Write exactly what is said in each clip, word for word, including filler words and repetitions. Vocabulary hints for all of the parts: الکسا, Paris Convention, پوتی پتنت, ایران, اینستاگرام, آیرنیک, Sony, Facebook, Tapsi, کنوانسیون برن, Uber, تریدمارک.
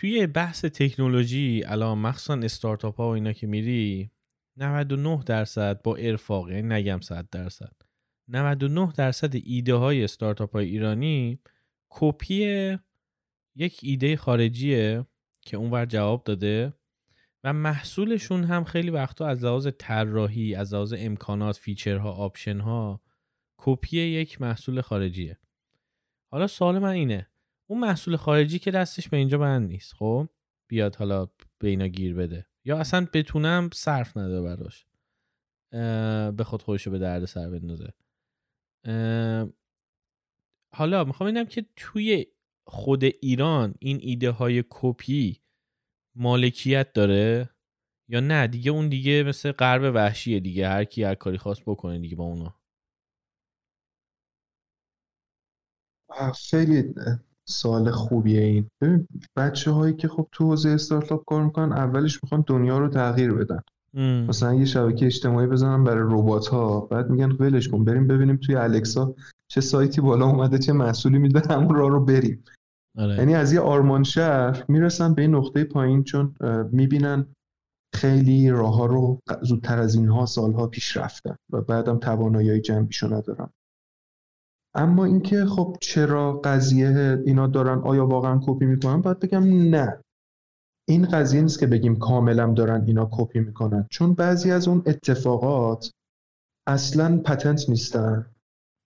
توی بحث تکنولوژی الان مخصوصا استارتاپ ها و اینا که میری نود و نه درصد با ارفاق، یعنی نگم صد درصد، نود و نه درصد ایده های استارتاپ های ایرانی کپی یک ایده خارجیه که اونور جواب داده و محصولشون هم خیلی وقتا از لحاظ طراحی، از لحاظ امکانات، فیچرها، آپشنها کپی یک محصول خارجیه. حالا سوال من اینه، اون محصول خارجی که دستش به اینجا بند نیست، خب بیاد حالا به اینا گیر بده یا اصلا بتونم صرف نده براش، به خود خودشو به درد سر بندازه. حالا میخوام ببینم که توی خود ایران این ایده های کپی مالکیت داره یا نه، دیگه اون دیگه مثل غرب وحشیه دیگه، هر کی هر کاری خواست بکنه دیگه با اونا. خیلی سوال خوبیه این. ببین بچه هایی که خب تو حوزه استارتاپ کار میکنن اولش میخوان دنیا رو تغییر بدن، ام. مثلا یه شبکه اجتماعی بزنن برای ربات ها، بعد میگن ولش کن بریم ببینیم توی الکسا چه سایتی بالا اومده، چه محصولی میده، همون راه رو بریم. یعنی از یه آرمان شهر میرسن به این نقطه پایین، چون میبینن خیلی راه ها رو زودتر از اینها سالها پیش رفتن و بعدم توانایی جنبیشو ندارن. اما اینکه خب چرا قضیه اینا دارن آیا واقعا کپی میکنن، باید بگم نه، این قضیه نیست که بگیم کاملا دارن اینا کپی میکنن، چون بعضی از اون اتفاقات اصلا پتنت نیستن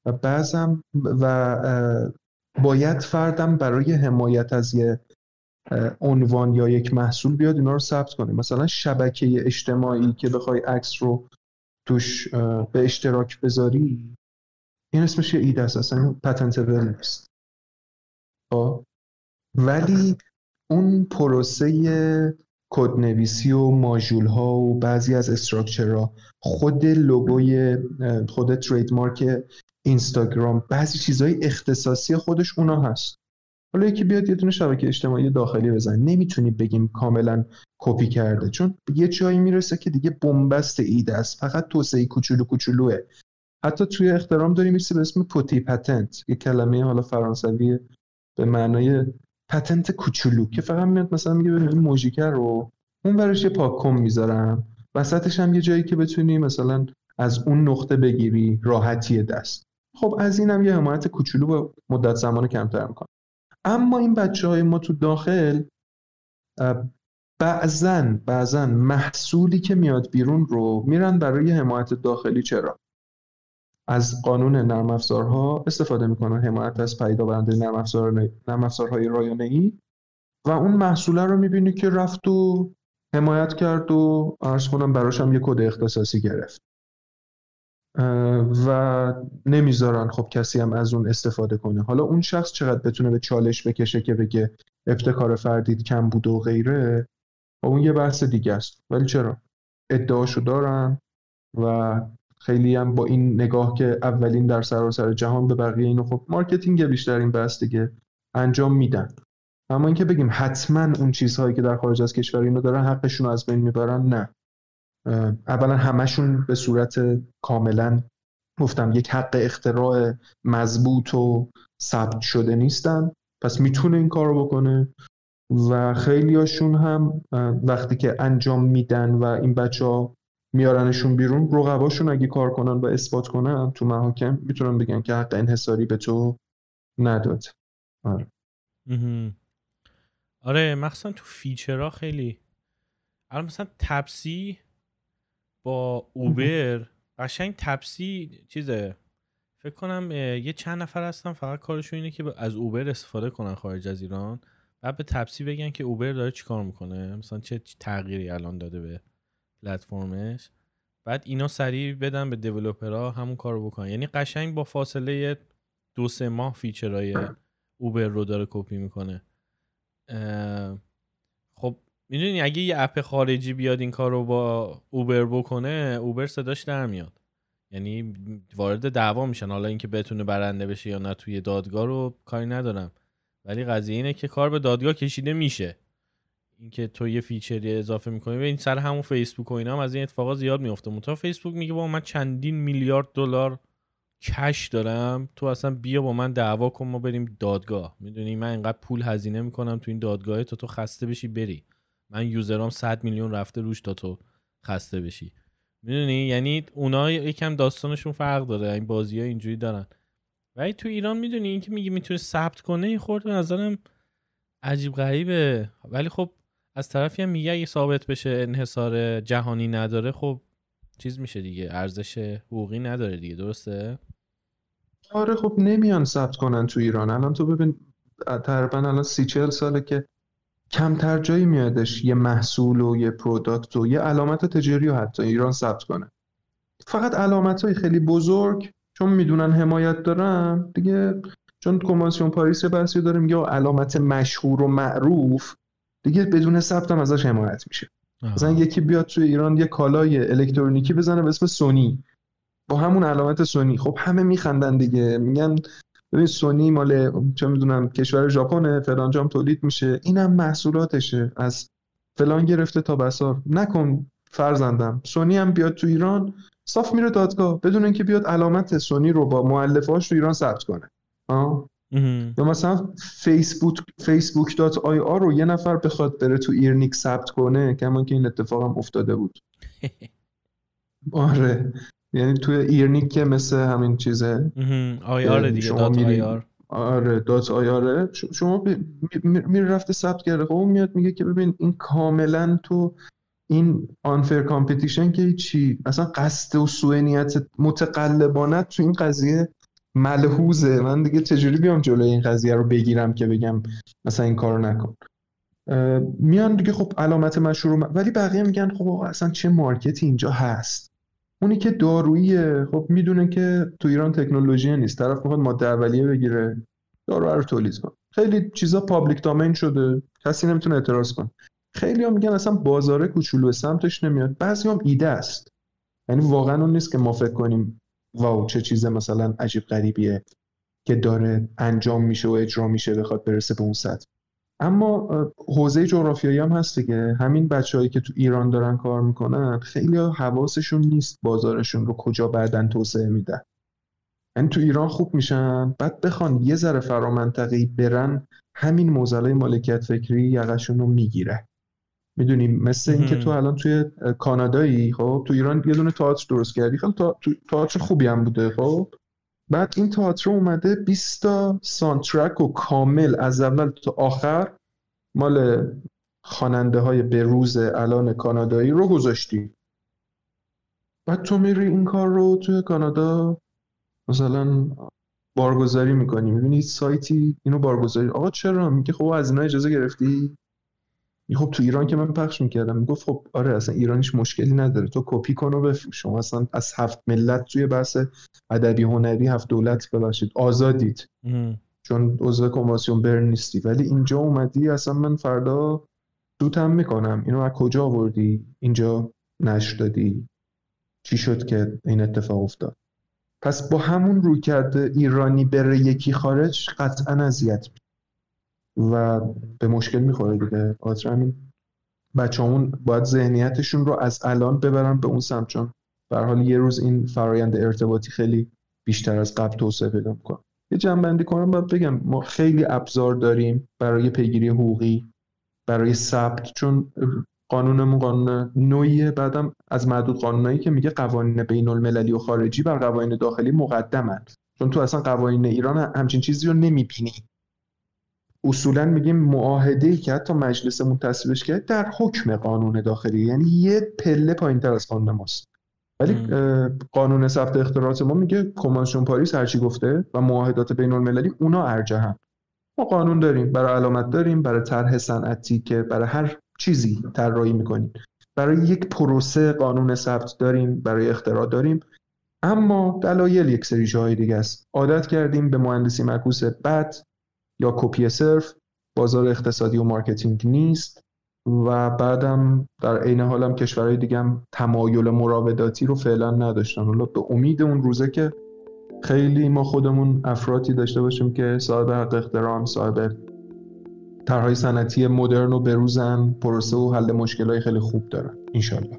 و بعضم و باید فردم برای حمایت از یه عنوان یا یک محصول بیاد اینا رو ثبت کنه. مثلا شبکه اجتماعی که بخوای عکس رو توش به اشتراک بذاری، این اسمش یه ایده است، اصلا پتنتبل نیست. آه. ولی اون پروسه کدنویسی و ماژول ها و بعضی از استراکچرها، خود لوگوی خود تریدمارک اینستاگرام، بعضی چیزهای اختصاصی خودش اونا هست. حالا یکی بیاد یه دونه شبکه اجتماعی داخلی بزن، نمیتونی بگیم کاملا کپی کرده، چون یه جایی میرسه که دیگه بنبست ایده است، فقط توسعه کوچولو کوچولوه. حتی توی احترام داریم میشه به اسم پوتی پتنت، یه کلمه حالا فرانسویه به معنای پتنت کوچولو که فقط میاد مثلا میگه ببین موژیکر رو اون ورش یه پاکم میذارم، وسطش هم یه جایی که بتونی مثلا از اون نقطه بگیری، راحتی دست. خب از اینم یه حمایت کوچولو با مدت زمان کمتر میکنه. اما این بچهای ما تو داخل بعضن بعضن محصولی که میاد بیرون رو میرن برای حمایت داخلی، چرا؟ از قانون نرم افزارها استفاده میکنن، حمایت از پیدا برنده نرم افزار نرم افزارهای رایانه‌ای، و اون محصوله رو میبینی که رفت و حمایت کرد و عرض کنم براش هم یه کد اختصاصی گرفت و نمیذارن خب کسی هم از اون استفاده کنه. حالا اون شخص چقدر بتونه به چالش بکشه که بگه ابتکار فردید کم بود و غیره، و اون یه بحث دیگه است. ولی چرا ادعاشو دارن و خیلی هم با این نگاه که اولین در سراسر جهان به بقیه اینو خب مارکتینگ بیشتر این بحث دیگه انجام میدن. اما اینکه بگیم حتما اون چیزهایی که در خارج از کشور اینو دارن حقشون از بین میبرن، نه. اولا همشون به صورت کاملا گفتم یک حق اختراع مضبوط و ثبت شده نیستن، پس میتونه این کارو بکنه. و خیلی هاشون هم وقتی که انجام میدن و این بچه‌ها میارنشون بیرون، رقباشون اگه کار کنن و اثبات کنن تو محاکم، میتونن بگن که حق انحصاری به تو نداد. آره آره مخصوصا تو فیچرها خیلی. الان مثلا تپسی با اوبر قشنگ، تپسی چیزه فکر کنم یه چند نفر هستن فقط کارشون اینه که از اوبر استفاده کنن خارج از ایران، بعد به تپسی بگن که اوبر داره چیکار میکنه، مثلا چه تغییری الان داده به پلتفرمش، بعد اینا سریع بدن به دیولپرها همون کارو بکنن. یعنی قشنگ با فاصله دو سه ماه فیچرهای اوبر رو داره کپی میکنه. خب میدونی اگه یه اپ خارجی بیاد این کارو با اوبر بکنه، اوبر صداش در میاد، یعنی وارد دعوا میشن. حالا اینکه بتونه برنده بشه یا نه توی دادگاه رو کاری ندارم، ولی قضیه اینه که کار به دادگاه کشیده میشه. اینکه تو یه فیچری اضافه می‌کنی، ببین سر همون فیسبوک و اینا هم از این اتفاقا زیاد میفته. متأ فیسبوک میگه با من چندین میلیارد دلار کش دارم، تو اصلا بیا با من دعوا کن، ما بریم دادگاه. میدونی من اینقدر پول هزینه میکنم تو این دادگاه تا تو خسته بشی بری. من یوزرام صد میلیون رفته روش تا تو خسته بشی. میدونی یعنی اونا یکم داستانشون فرق داره، این بازی‌ها اینجوری دارن. ولی تو ایران میدونی این که میگی میتونه ثبت کنه، این خورد به نظرم عجیب غریبه. ولی خب از طرفی هم میگه اگه ثابت بشه انحصار جهانی نداره، خب چیز میشه دیگه، ارزش حقوقی نداره دیگه، درسته؟ آره خب نمیان ثبت کنن تو ایران. الان تو ببین تقریبا الان سی چهل ساله که کمتر جایی میادش یه محصول و یه پروداکت و یه علامت تجاری و حتی ایران ثبت کنه. فقط علامت‌های خیلی بزرگ چون میدونن حمایت دارن دیگه، چون کنوانسیون پاریس بحثی داره میگه علامت مشهور و معروف دیگه بدون ثبت هم ازش حمایت میشه. مثلا یکی بیاد توی ایران یه کالای الکترونیکی بزنه به اسم سونی با همون علامت سونی، خب همه میخندن دیگه، میگن ببین سونی مال چه میدونم کشور ژاپنه، فلان جام تولید میشه، اینم محصولاتشه از فلان گرفته تا بسار. نکن فرزندم سونی هم بیاد تو ایران صاف میره دادگاه بدون اینکه بیاد علامت سونی رو با مؤلفه‌اش تو ایران ثبت کنه. آه یا مثلا فیسبوک فیسبوک دات آی آر رو یه نفر بخواد بره تو آیرنیک ثبت کنه، کما که این اتفاق هم افتاده بود. آره یعنی تو آیرنیک که مثل همین چیزه آی آر دیگه، دات آی آر. آره دات آی آر شما بی... میره رفته ثبت کرده، خب اون میاد میگه که ببین این کاملا تو این آنفیر کامپیتیشن که چی، اصلا قصد و سوء نیت متقلبانه تو این قضیه ملحوظه، من دیگه چجوری بیام جلوی این قضیه رو بگیرم که بگم مثلا این کارو نکن. میان دیگه خب علامت مشهور م... ولی بقیه میگن خب اصلا چه مارکتی اینجا هست. اونی که دارویی خب میدونه که تو ایران تکنولوژی نیست، طرف میخواد ماده اولیه بگیره دارو رو تولید کنه. خیلی چیزا پابلیک دامین شده، کسی نمیتونه اعتراض کنه. خیلی‌ها میگن اصلا بازار کوچولو به سمتش نمیاد. بعضی‌ها ایده است، یعنی واقعا اون نیست که ما فکر کنیم واو چه چیز مثلا عجیب غریبیه که داره انجام میشه و اجرا میشه بخواد برسه به اون سطح. اما حوزه جغرافیایی هم هست دیگه، همین بچه‌هایی که تو ایران دارن کار میکنن خیلی حواسشون نیست بازارشون رو کجا بعدن توسعه میدن. یعنی تو ایران خوب میشن بعد بخوان یه ذره فرامنطقی برن، همین معضله مالکیت فکری یقشون رو میگیره. میدونی مثل اینکه تو الان توی کانادایی، خب تو ایران یه دونه تئاتر درست کردی، خب تا... تئاتر خوبی هم بوده، خب بعد این تئاتر اومده بیست تا سانترک و کامل از اول تا آخر مال خواننده های بروز الان کانادایی رو گذاشتی، بعد تو میری این کار رو توی کانادا مثلا بارگذاری میکنی، میبینی سایتی اینو بارگذاری، آقا چرا؟ میگه خب از اینا اجازه گرفتی؟ خب تو ایران که من پخش میکردم میگفت خب آره اصلا ایرانیش مشکلی نداره، تو کپی کن و بفروش. شما اصلا از هفت ملت توی بحث ادبی هنری هفت دولت ببخشید آزادید ام. چون عضو کنوانسیون برن نیستی، ولی اینجا اومدی اصلا من فردا سودم میکنم، اینو از کجا آوردی اینجا نشر دادی، چی شد که این اتفاق افتاد؟ پس با همون روی کرده ایرانی بره یکی خارج قطعا اذیت و به مشکل میخوره دیگه. آتر همین بچه‌هامون باید ذهنیتشون رو از الان ببرن به اون سمت، چون به هر حال یه روز این فرایند ارتباطی خیلی بیشتر از قبل توسعه پیدا می‌کنه. یه جنبندی کنم باید بگم ما خیلی ابزار داریم برای پیگیری حقوقی، برای ثبت، چون قانونمون قانون نوعیه، بعدم از معدود قانونایی که میگه قوانین بین‌المللی و خارجی بر قوانین داخلی مقدمند، چون تو اصلا قوانین ایران همچین چیزی رو نمی‌بینی. اصولاً میگیم معاهده‌ای که حتی مجلسمون تصویبش کرد در حکم قانون داخلی، یعنی یه پله پایین‌تر از قانون ماست. ولی ام. قانون ثبت اختراعات ما میگه کنوانسیون پاریس هرچی گفته و معاهدات بین‌المللی اونا ارجحن. ما قانون داریم، برای علامت داریم، برای طرح صنعتی که برای هر چیزی طراحی میکنیم، برای یک پروسه قانون ثبت داریم، برای اختراع داریم. اما دلایل یک سری جای دیگه است. عادت کردیم به مهندسی معکوس بد یا کپی صرف، بازار اقتصادی و مارکتینگ نیست، و بعدم در عین حالم کشورهای دیگه هم تمایل مراوداتی رو فعلا نداشتن. حالا به امید اون روزه که خیلی ما خودمون افرادی داشته باشیم که صاحب حق اختراع، صاحب طرح‌های صنعتی مدرن و بروزن، پروسه و حل مشکل‌های خیلی خوب دارن انشالله.